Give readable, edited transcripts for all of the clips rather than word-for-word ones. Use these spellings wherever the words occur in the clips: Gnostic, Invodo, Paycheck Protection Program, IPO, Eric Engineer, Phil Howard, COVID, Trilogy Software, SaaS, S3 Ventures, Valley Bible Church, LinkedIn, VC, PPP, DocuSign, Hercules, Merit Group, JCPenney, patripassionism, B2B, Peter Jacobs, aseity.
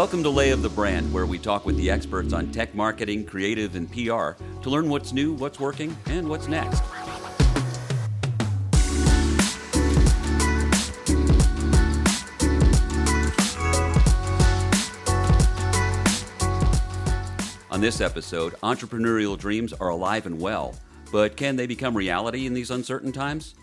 Welcome to Lay of the Brand, where we talk with the experts on tech marketing, creative, and PR to learn what's new, what's working, and what's next. On this episode, entrepreneurial dreams are alive and well, but can they become reality in these uncertain times?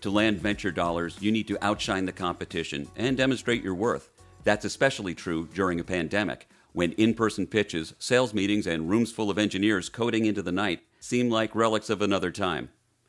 To land venture dollars, you need to outshine the competition and demonstrate your worth. That's especially true during a pandemic, when in-person pitches, sales meetings, and rooms full of engineers coding into the night seem like relics of another time.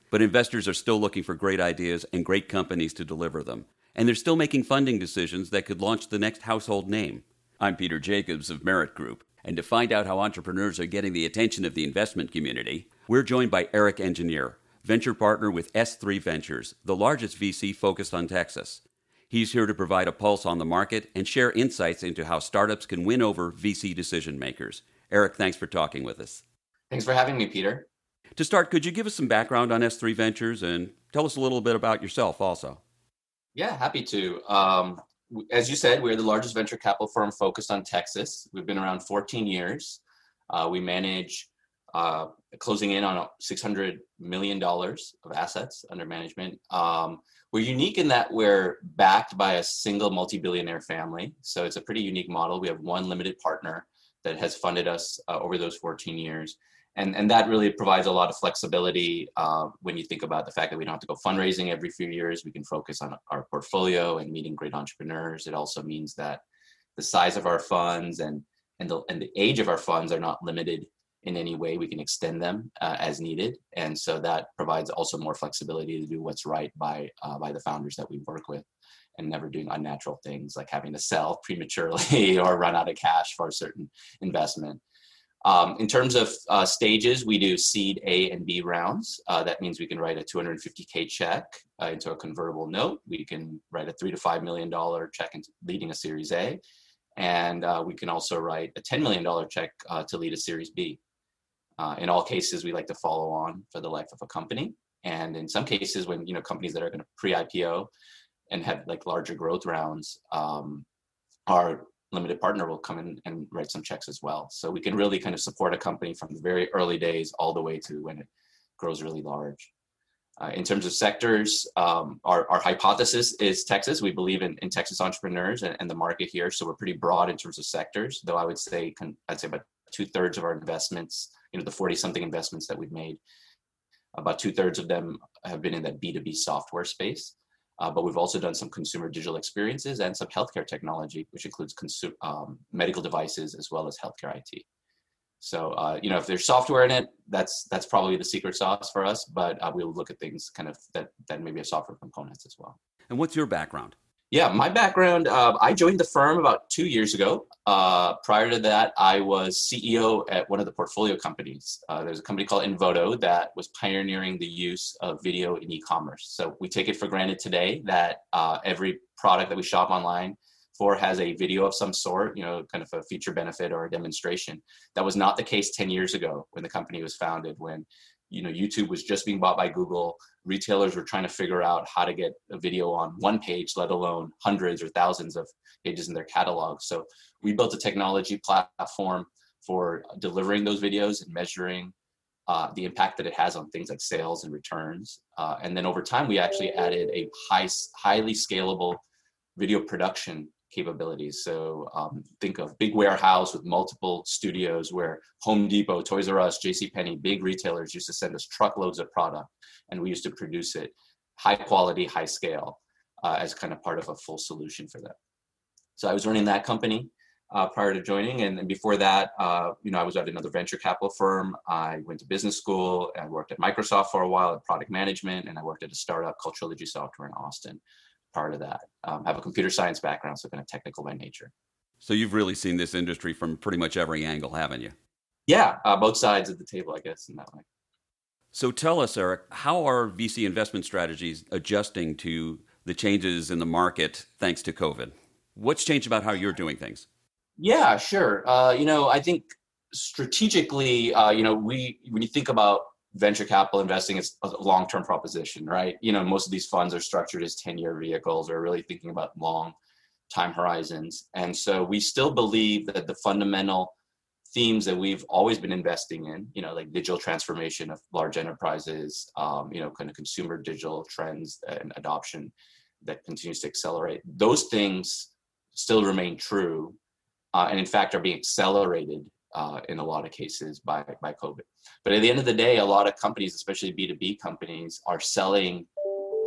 But investors are still looking for great ideas and great companies to deliver them, and they're still making funding decisions that could launch the next household name. I'm Peter Jacobs of Merit Group. And to find out how entrepreneurs are getting the attention of the investment community, we're joined by Eric Engineer, venture partner with S3 Ventures, the largest VC focused on Texas. He's here to provide a pulse on the market and share insights into how startups can win over VC decision makers. Eric, thanks for talking with us. Thanks for having me, Peter. To start, could you give us some background on S3 Ventures and tell us a little bit about yourself also? Yeah, happy to. As you said, we're the largest venture capital firm focused on Texas. We've been around 14 years. We manage closing in on $600 million of assets under management. We're unique in that we're backed by a single multi-billionaire family. So it's a pretty unique model. We have one limited partner that has funded us over those 14 years. And that really provides a lot of flexibility when you think about the fact that we don't have to go fundraising every few years. We can focus on our portfolio and meeting great entrepreneurs. It also means that the size of our funds and the age of our funds are not limited in any way. We can extend them as needed. And so that provides also more flexibility to do what's right by the founders that we work with, and never doing unnatural things like having to sell prematurely or run out of cash for a certain investment. In terms of stages, we do seed A and B rounds. That means we can write a $250K check into a convertible note. We can write a $3 to $5 million check into leading a Series A. And we can also write a $10 million check to lead a Series B. In all cases, we like to follow on for the life of a company. And in some cases, when companies that are going to pre-IPO and have like larger growth rounds are limited partner will come in and write some checks as well. So we can really kind of support a company from the very early days all the way to when it grows really large. In terms of sectors, our hypothesis is Texas. We believe in Texas entrepreneurs and the market here. So we're pretty broad in terms of sectors, though I would say, about 2/3 of our investments, the 40 something investments that we've made, about 2/3 of them have been in that B2B software space. But we've also done some consumer digital experiences and some healthcare technology, which includes medical devices as well as healthcare IT. So, if there's software in it, that's probably the secret sauce for us. But we'll look at things kind of that maybe have software components as well. And what's your background? Yeah, my background, I joined the firm about 2 years ago. Prior to that, I was CEO at one of the portfolio companies. There's a company called Invodo that was pioneering the use of video in e-commerce. So we take it for granted today that every product that we shop online for has a video of some sort, kind of a feature benefit or a demonstration. That was not the case 10 years ago when the company was founded, when YouTube was just being bought by Google. Retailers were trying to figure out how to get a video on one page, let alone hundreds or thousands of pages in their catalog. So we built a technology platform for delivering those videos and measuring the impact that it has on things like sales and returns. And then over time, we actually added a highly scalable video production capabilities. So think of big warehouse with multiple studios where Home Depot, Toys R Us, JCPenney, big retailers used to send us truckloads of product, and we used to produce it high quality, high scale as kind of part of a full solution for them. So I was running that company prior to joining. And then before that, I was at another venture capital firm. I went to business school and worked at Microsoft for a while at product management. And I worked at a startup called Trilogy Software in Austin. Part of that. I have a computer science background, so kind of technical by nature. So you've really seen this industry from pretty much every angle, haven't you? Yeah, both sides of the table, I guess, in that way. So tell us, Eric, how are VC investment strategies adjusting to the changes in the market thanks to COVID? What's changed about how you're doing things? Yeah, sure. I think strategically, when you think about venture capital investing, is a long-term proposition, right? Most of these funds are structured as 10-year vehicles. We're really thinking about long time horizons. And so we still believe that the fundamental themes that we've always been investing in, you know, like digital transformation of large enterprises, you know, kind of consumer digital trends and adoption that continues to accelerate, those things still remain true, and in fact are being accelerated in a lot of cases by COVID. But at the end of the day, a lot of companies, especially B2B companies, are selling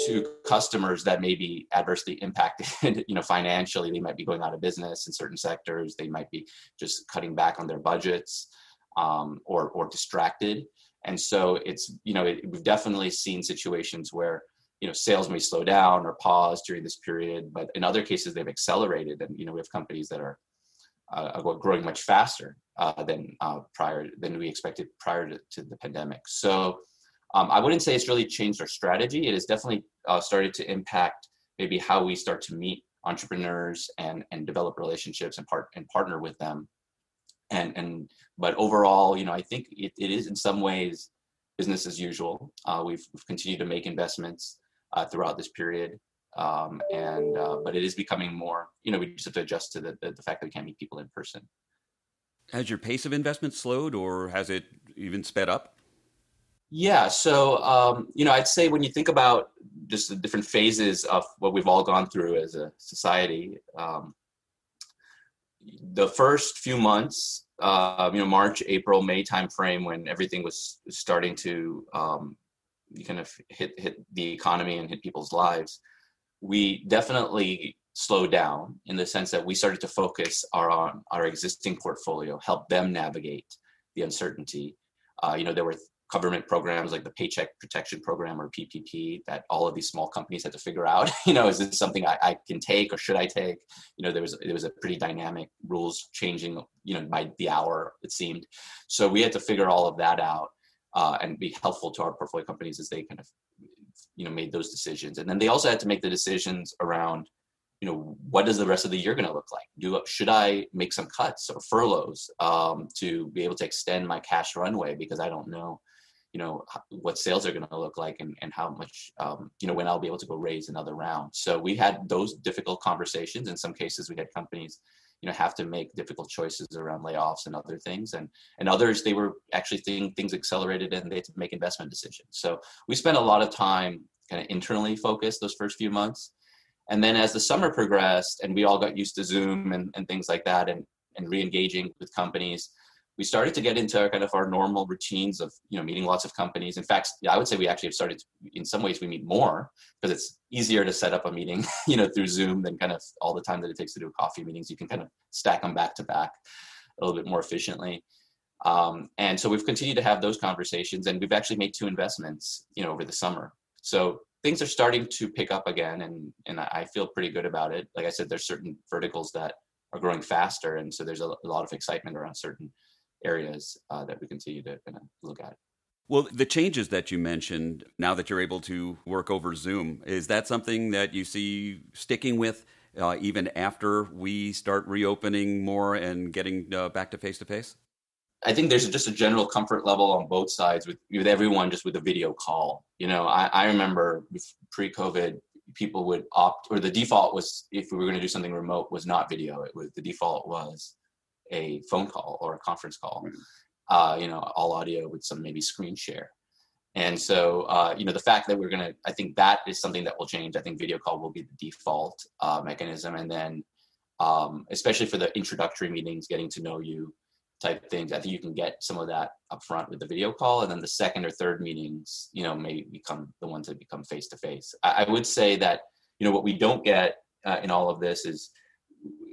to customers that may be adversely impacted, you know, financially. They might be going out of business in certain sectors. They might be just cutting back on their budgets, or distracted. And so it's, you know, we've definitely seen situations where, you know, sales may slow down or pause during this period, but in other cases they've accelerated. And, you know, we have companies that are growing much faster than we expected prior to the pandemic. So I wouldn't say it's really changed our strategy. It has definitely started to impact maybe how we start to meet entrepreneurs and develop relationships and partner with them. But overall, you know, I think it is in some ways business as usual. We've continued to make investments throughout this period. But it is becoming more, you know, we just have to adjust to the fact that we can't meet people in person. Has your pace of investment slowed, or has it even sped up? Yeah. So, you know, I'd say when you think about just the different phases of what we've all gone through as a society, the first few months, you know, March, April, May timeframe, when everything was starting to kind of hit the economy and hit people's lives, we definitely slowed down in the sense that we started to focus on our existing portfolio, help them navigate the uncertainty. You know, there were government programs like the Paycheck Protection Program, or PPP, that all of these small companies had to figure out, you know, is this something I can take, or should I take? You know, there was a pretty dynamic, rules changing, you know, by the hour, it seemed. So we had to figure all of that out and be helpful to our portfolio companies as they kind of, you know, made those decisions. And then they also had to make the decisions around, you know, what is the rest of the year going to look like? Should I make some cuts or furloughs to be able to extend my cash runway, because I don't know, you know, what sales are going to look like and how much, you know, when I'll be able to go raise another round. So we had those difficult conversations. In some cases, we had companies, you know, have to make difficult choices around layoffs and other things. And others, they were actually seeing things accelerated and they had to make investment decisions. So we spent a lot of time kind of internally focused those first few months. And then as the summer progressed and we all got used to Zoom and things like that, and re-engaging with companies, we started to get into kind of our normal routines of, you know, meeting lots of companies. In fact, I would say we actually have started to, in some ways we meet more, because it's easier to set up a meeting, you know, through Zoom than kind of all the time that it takes to do coffee meetings. You can kind of stack them back to back a little bit more efficiently. And so we've continued to have those conversations, and we've actually made 2 investments, you know, over the summer. So things are starting to pick up again, and I feel pretty good about it. Like I said, there's certain verticals that are growing faster. And so there's a lot of excitement around certain areas that we continue to kind of look at. Well, the changes that you mentioned, now that you're able to work over Zoom, is that something that you see sticking with even after we start reopening more and getting back to face-to-face? I think there's just a general comfort level on both sides with everyone, just with a video call. You know, I remember pre-COVID, people would opt, or the default was, if we were going to do something remote, was not video. The default was a phone call or a conference call, you know, all audio with some maybe screen share. And so, you know, the fact that I think that is something that will change. I think video call will be the default mechanism. And then, especially for the introductory meetings, getting to know you type things, I think you can get some of that up front with the video call. And then the second or third meetings, you know, may become the ones that become face-to-face. I would say that, you know, what we don't get in all of this is,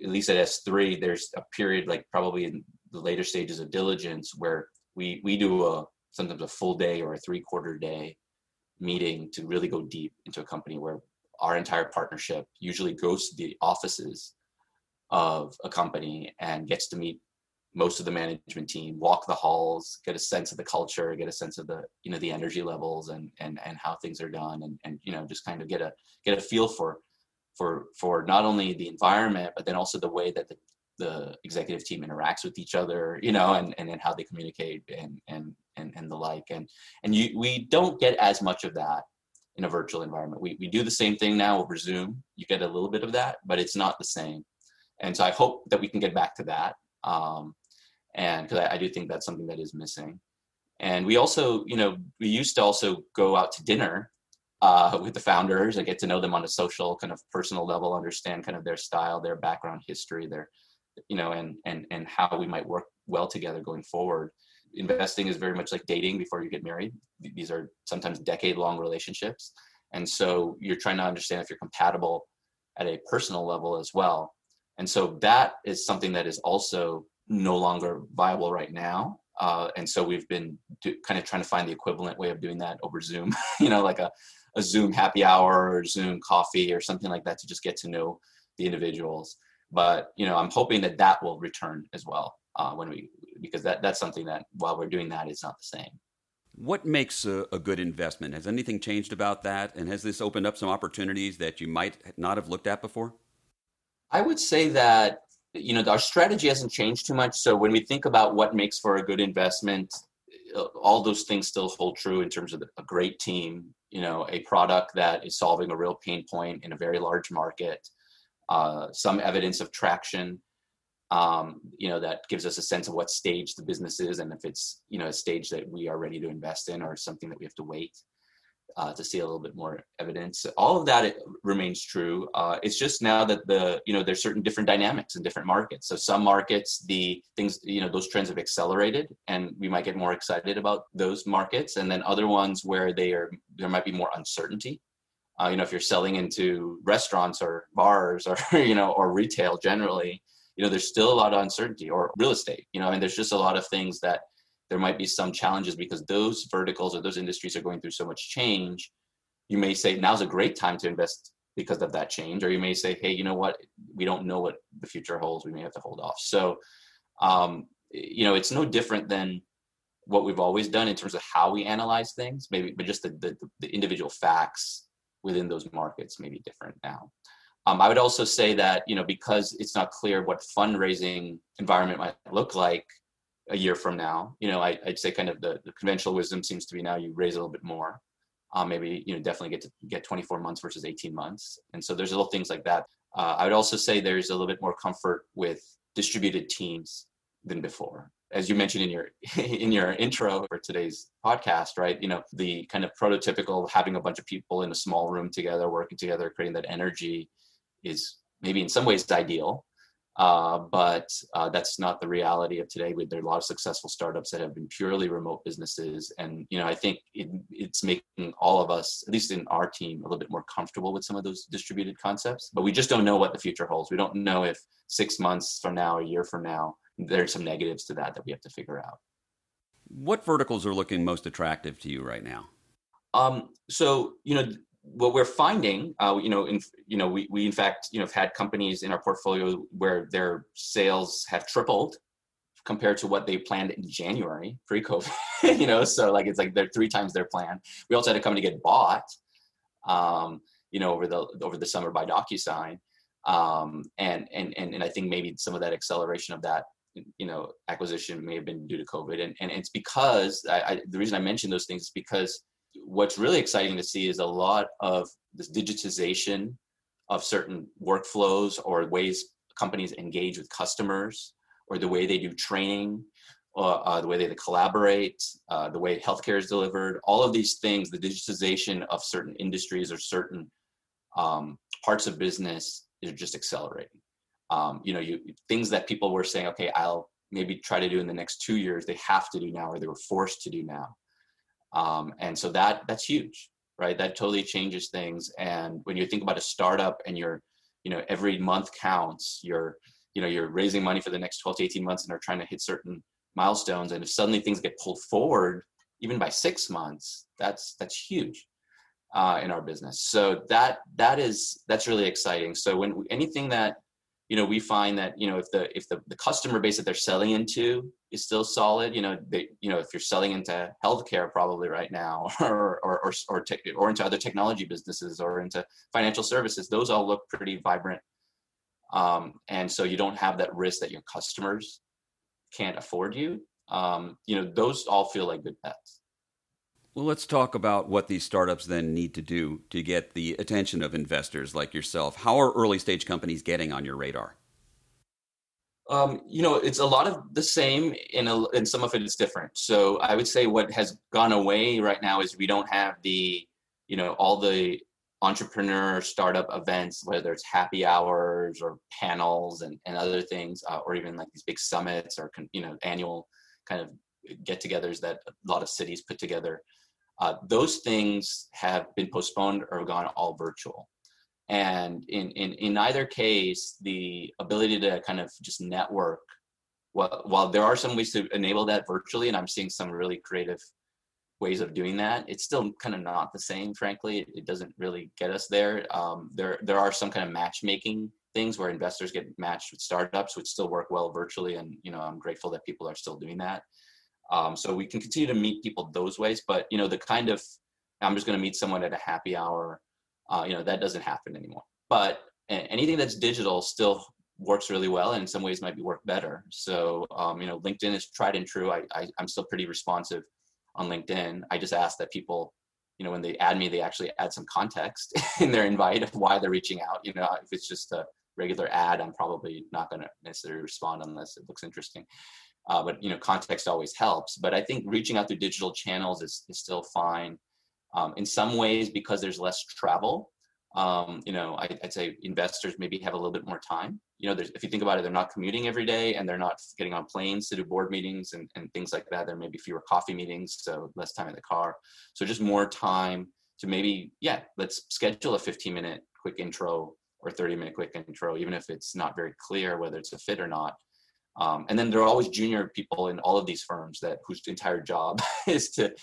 at least at S3, there's a period, like probably in the later stages of diligence, where we do sometimes a full day or a 3-quarter day meeting to really go deep into a company, where our entire partnership usually goes to the offices of a company and gets to meet most of the management team, walk the halls, get a sense of the culture, get a sense of the, you know, the energy levels and how things are done, and you know, just kind of get a feel for not only the environment, but then also the way that the executive team interacts with each other, you know, and then how they communicate and the like. And we don't get as much of that in a virtual environment. We do the same thing now over Zoom. You get a little bit of that, but it's not the same. And so I hope that we can get back to that. And because I do think that's something that is missing. And we also, you know, we used to also go out to dinner with the founders and get to know them on a social kind of personal level, understand kind of their style, their background, history, their, you know, and how we might work well together going forward. Investing is very much like dating before you get married. These are sometimes decade-long relationships. And so you're trying to understand if you're compatible at a personal level as well. And so that is something that is also no longer viable right now. And so we've been kind of trying to find the equivalent way of doing that over Zoom, you know, like a Zoom happy hour or Zoom coffee or something like that to just get to know the individuals. But, you know, I'm hoping that that will return as well because that's something that while we're doing that, it's not the same. What makes a good investment? Has anything changed about that? And has this opened up some opportunities that you might not have looked at before? I would say that, you know, our strategy hasn't changed too much. So when we think about what makes for a good investment, all those things still hold true in terms of a great team, you know, a product that is solving a real pain point in a very large market, some evidence of traction, you know, that gives us a sense of what stage the business is and if it's, you know, a stage that we are ready to invest in or something that we have to wait to see a little bit more evidence. All of that remains true. It's just now that there's certain different dynamics in different markets. So some markets, the things, you know, those trends have accelerated and we might get more excited about those markets. And then other ones where there might be more uncertainty. You know, if you're selling into restaurants or bars or, you know, or retail generally, you know, there's still a lot of uncertainty or real estate, you know, and there's just a lot of things that there might be some challenges because those verticals or those industries are going through so much change. You may say now's a great time to invest because of that change, or you may say, hey, you know what, we don't know what the future holds. We may have to hold off. So, you know, it's no different than what we've always done in terms of how we analyze things, maybe, but just the individual facts within those markets may be different now. I would also say that, you know, because it's not clear what fundraising environment might look like a year from now, you know, I'd say kind of the conventional wisdom seems to be now you raise a little bit more, maybe, you know, definitely get 24 months versus 18 months. And so there's little things like that. I would also say there's a little bit more comfort with distributed teams than before. As you mentioned in your intro for today's podcast, right? You know, the kind of prototypical having a bunch of people in a small room together, working together, creating that energy is maybe in some ways ideal. But that's not the reality of today. There are a lot of successful startups that have been purely remote businesses. And, you know, I think it's making all of us, at least in our team, a little bit more comfortable with some of those distributed concepts. But we just don't know what the future holds. We don't know if 6 months from now, a year from now, there's some negatives to that we have to figure out. What verticals are looking most attractive to you right now? So, you know, what we're finding, we in fact, you know, have had companies in our portfolio where their sales have tripled compared to what they planned in January pre-COVID, you know, so like, it's like they're 3 times their plan. We also had a company get bought, you know, over the summer by DocuSign. And I think maybe some of that acceleration of that, you know, acquisition may have been due to COVID. And it's because the reason I mentioned those things is because what's really exciting to see is a lot of this digitization of certain workflows or ways companies engage with customers or the way they do training, the way they collaborate, the way healthcare is delivered, all of these things, the digitization of certain industries or certain parts of business is just accelerating. You know, things that people were saying, okay, I'll maybe try to do in the next 2 years, they have to do now or they were forced to do now. And so that's huge, right? That totally changes things. And when you think about a startup and you're, you know, every month counts, you're raising money for the next 12 to 18 months and are trying to hit certain milestones. And if suddenly things get pulled forward, even by 6 months, that's huge in our business. So that's really exciting. So when anything that, you know, we find that, you know, if the customer base that they're selling into is still solid, you know, if you're selling into healthcare probably right now or into other technology businesses or into financial services, those all look pretty vibrant. And so you don't have that risk that your customers can't afford you. You know, those all feel like good bets. Well, let's talk about what these startups then need to do to get the attention of investors like yourself. How are early stage companies getting on your radar? It's a lot of the same, and some of it is different. So I would say what has gone away right now is we don't have all the entrepreneur startup events, whether it's happy hours or panels and other things, or even like these big summits or annual kind of get-togethers that a lot of cities put together. Those things have been postponed or gone all virtual. And in either case, the ability to kind of just network, while there are some ways to enable that virtually, and I'm seeing some really creative ways of doing that, it's still kind of not the same, frankly. It doesn't really get us there. There are some kind of matchmaking things where investors get matched with startups, which still work well virtually. And, I'm grateful that people are still doing that. So we can continue to meet people those ways, but the kind of, I'm just going to meet someone at a happy hour, that doesn't happen anymore. But anything that's digital still works really well, and in some ways might be work better. So, LinkedIn is tried and true. I'm still pretty responsive on LinkedIn. I just ask that people, when they add me, they actually add some context in their invite of why they're reaching out. If it's just a regular ad, I'm probably not going to necessarily respond unless it looks interesting. But context always helps. But I think reaching out through digital channels is still fine. In some ways, because there's less travel, I'd say investors maybe have a little bit more time. If you think about it, they're not commuting every day, and they're not getting on planes to do board meetings and things like that. There may be fewer coffee meetings, so less time in the car. So just more time to maybe, let's schedule a 15-minute quick intro or 30-minute quick intro, even if it's not very clear whether it's a fit or not. And then there are always junior people in all of these firms whose entire job is to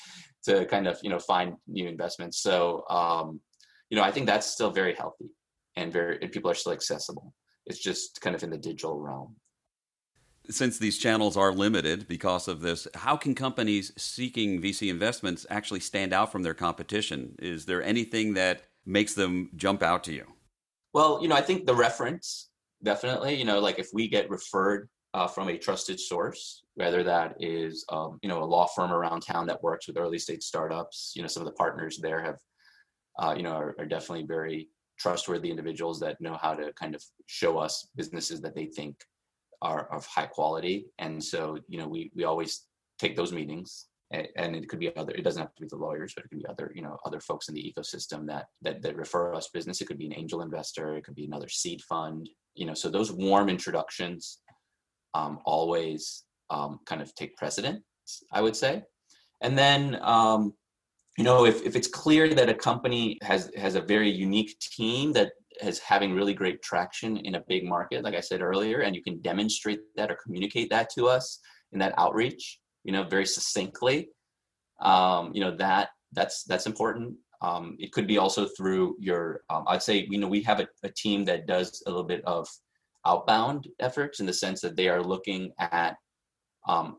kind of, find new investments. So, I think that's still very healthy and people are still accessible. It's just kind of in the digital realm. Since these channels are limited because of this, how can companies seeking VC investments actually stand out from their competition? Is there anything that makes them jump out to you? Well, I think the reference, definitely, like if we get referred from a trusted source, whether that is, a law firm around town that works with early stage startups. Some of the partners there have, are definitely very trustworthy individuals that know how to kind of show us businesses that they think are of high quality. And so, we always take those meetings, and it could be it doesn't have to be the lawyers, but it could be other folks in the ecosystem that refer us business. It could be an angel investor. It could be another seed fund, so those warm introductions always kind of take precedence, I would say. And then, if it's clear that a company has a very unique team that is having really great traction in a big market, like I said earlier, and you can demonstrate that or communicate that to us in that outreach, very succinctly, that's important. It could be also through your, I'd say, we have a team that does a little bit of outbound efforts in the sense that they are looking at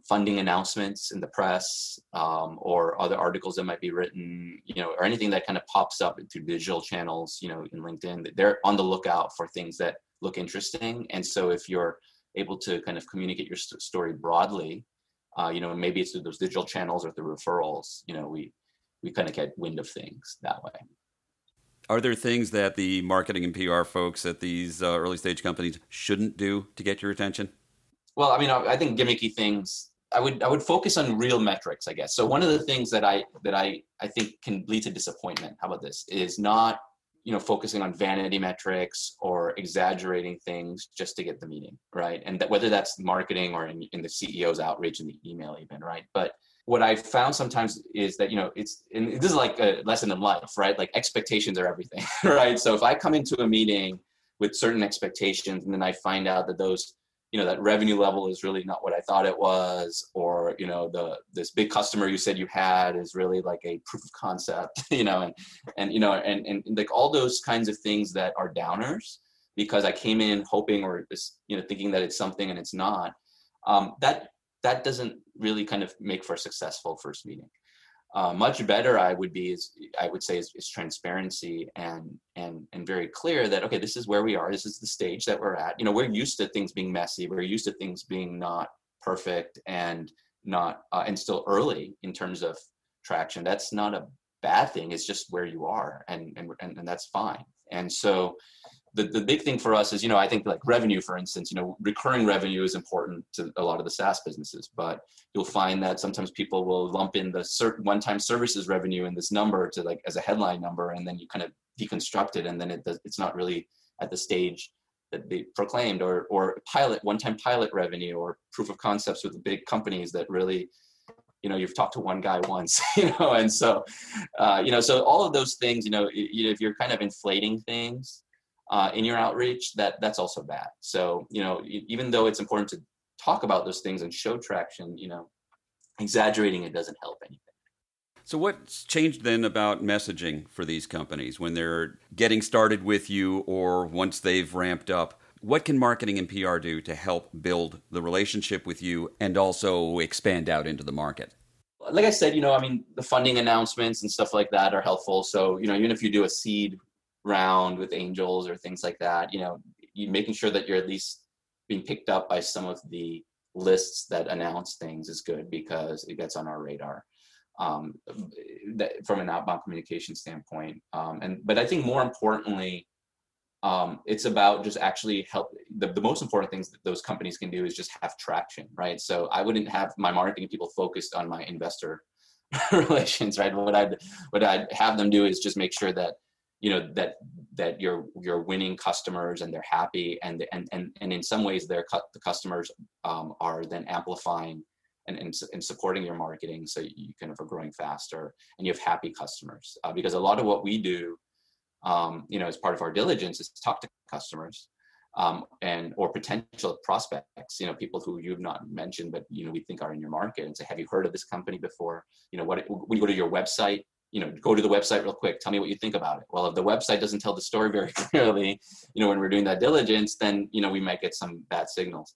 funding announcements in the press or other articles that might be written, or anything that kind of pops up through digital channels, in LinkedIn. They're on the lookout for things that look interesting. And so if you're able to kind of communicate your story broadly, maybe it's through those digital channels or through referrals, we kind of get wind of things that way. Are there things that the marketing and PR folks at these early stage companies shouldn't do to get your attention? Well, I think gimmicky things. I would focus on real metrics, I guess. So one of the things that I think can lead to disappointment, how about this, is not, focusing on vanity metrics or exaggerating things just to get the meeting, right? And that, whether that's marketing or in the CEO's outreach in the email even, right? But what I found sometimes is that, it's, and this is like a lesson in life, right? Like expectations are everything, right? So if I come into a meeting with certain expectations and then I find out that those, that revenue level is really not what I thought it was, or, this big customer you said you had is really like a proof of concept, and like all those kinds of things that are downers because I came in hoping or just, thinking that it's something and it's not, that doesn't really kind of make for a successful first meeting. Much better, I would say is transparency and very clear that, okay, this is where we are. This is the stage that we're at. We're used to things being messy. We're used to things being not perfect and still early in terms of traction. That's not a bad thing. It's just where you are, and that's fine. And so the big thing for us is, you know, I think like revenue, for instance, you know, recurring revenue is important to a lot of the SaaS businesses, but you'll find that sometimes people will lump in the one-time services revenue in this number to like as a headline number, and then you kind of deconstruct it, and then it's not really at the stage that they proclaimed, or one-time pilot revenue or proof of concepts with the big companies that really, you know, you've talked to one guy once, you know, and so, you know, so all of those things, you know, if you're kind of inflating things, in your outreach, that's also bad. So, you know, even though it's important to talk about those things and show traction, you know, exaggerating it doesn't help anything. So what's changed then about messaging for these companies when they're getting started with you or once they've ramped up? What can marketing and PR do to help build the relationship with you and also expand out into the market? Like I said, you know, I mean, the funding announcements and stuff like that are helpful. So, you know, even if you do a seed round with angels or things like that, you know, you making sure that you're at least being picked up by some of the lists that announce things is good because it gets on our radar from an outbound communication standpoint. But I think more importantly, it's about just actually help. The most important things that those companies can do is just have traction, right? So I wouldn't have my marketing people focused on my investor relations, right? What I'd have them do is just make sure that, you know, that you're winning customers and they're happy, and in some ways the customers are then amplifying and supporting your marketing, so you kind of are growing faster and you have happy customers, because a lot of what we do, you know, as part of our diligence, is to talk to customers and or potential prospects, you know, people who you've not mentioned but, you know, we think are in your market, and say, have you heard of this company before? You know, when you go to your website, you know, go to the website real quick, tell me what you think about it. Well, if the website doesn't tell the story very clearly, you know, when we're doing that diligence, then, you know, we might get some bad signals.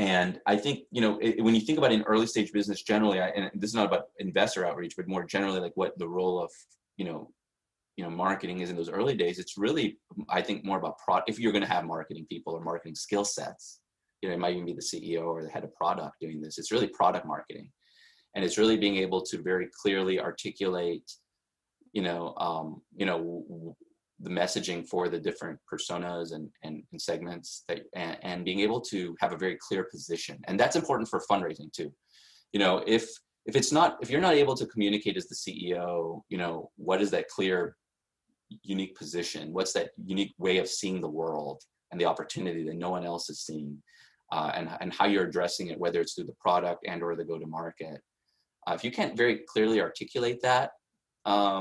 And I think, you know, when you think about an early stage business generally, and this is not about investor outreach, but more generally, like what the role of, you know, marketing is in those early days, it's really, I think, more about product. If you're going to have marketing people or marketing skill sets, you know, it might even be the CEO or the head of product doing this. It's really product marketing. And it's really being able to very clearly articulate, you know, the messaging for the different personas and segments, that, and being able to have a very clear position. And that's important for fundraising too. You know, if you're not able to communicate as the CEO, you know, what is that clear, unique position? What's that unique way of seeing the world and the opportunity that no one else is seeing, and how you're addressing it, whether it's through the product and or the go-to-market. If you can't very clearly articulate that to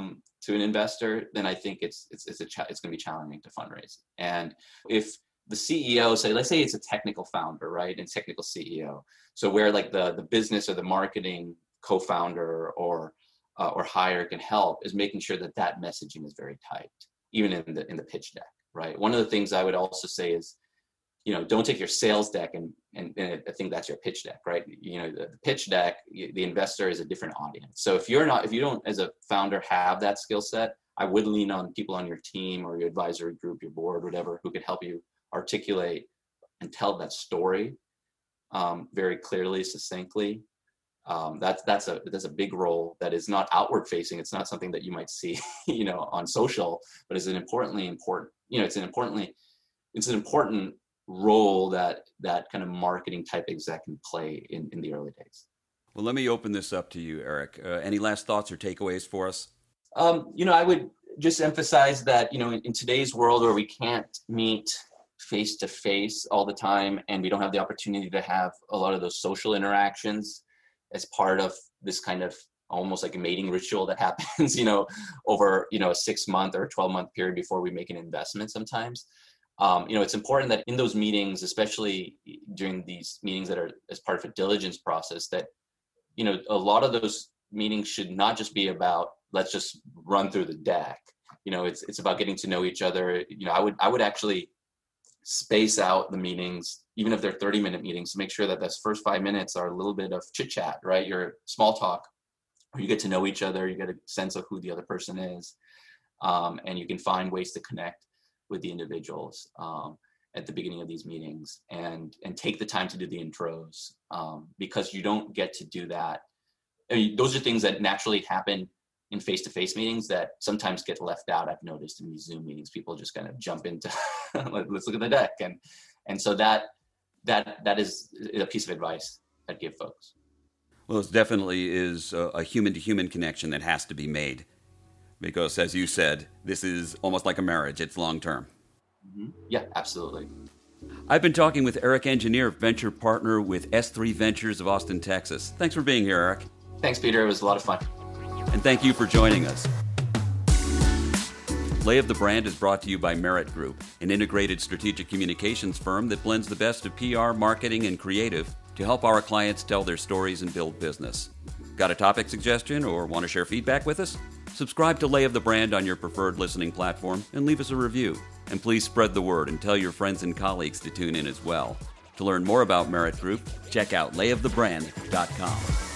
an investor, then I think it's going to be challenging to fundraise. And if the CEO, let's say it's a technical founder, right, and technical CEO, so where like the business or the marketing co-founder or hire can help is making sure that that messaging is very tight, even in the pitch deck, right? One of the things I would also say is, you know, don't take your sales deck and I think that's your pitch deck, right? You know, the pitch deck, the investor is a different audience. So if you don't as a founder have that skill set, I would lean on people on your team or your advisory group, your board, whatever, who could help you articulate and tell that story very clearly, succinctly. That's a big role that is not outward facing. It's not something that you might see, you know, on social, but it's an important role that kind of marketing type exec can play in the early days. Well, let me open this up to you, Eric. Any last thoughts or takeaways for us? You know, I would just emphasize that, you know, in today's world where we can't meet face to face all the time, and we don't have the opportunity to have a lot of those social interactions as part of this kind of almost like a mating ritual that happens, you know, over, you know, a 6-month or a 12-month period before we make an investment sometimes. You know, it's important that in those meetings, especially during these meetings that are as part of a diligence process, that, you know, a lot of those meetings should not just be about, let's just run through the deck. You know, it's about getting to know each other. You know, I would actually space out the meetings, even if they're 30-minute meetings, to make sure that those first 5 minutes are a little bit of chit-chat, right? Your small talk, where you get to know each other, you get a sense of who the other person is, and you can find ways to connect with the individuals at the beginning of these meetings, and take the time to do the intros, because you don't get to do that I mean, those are things that naturally happen in face-to-face meetings that sometimes get left out. I've noticed in these Zoom meetings, people just kind of jump into, let's look at the deck. And so that is a piece of advice I'd give folks. Well, it definitely is a human-to-human connection that has to be made because, as you said, this is almost like a marriage. It's long-term. Mm-hmm. Yeah, absolutely. I've been talking with Eric Engineer, venture partner with S3 Ventures of Austin, Texas. Thanks for being here, Eric. Thanks, Peter. It was a lot of fun. And thank you for joining us. Lay of the Brand is brought to you by Merit Group, an integrated strategic communications firm that blends the best of PR, marketing, and creative to help our clients tell their stories and build business. Got a topic suggestion or want to share feedback with us? Subscribe to Lay of the Brand on your preferred listening platform and leave us a review. And please spread the word and tell your friends and colleagues to tune in as well. To learn more about Merit Group, check out layofthebrand.com.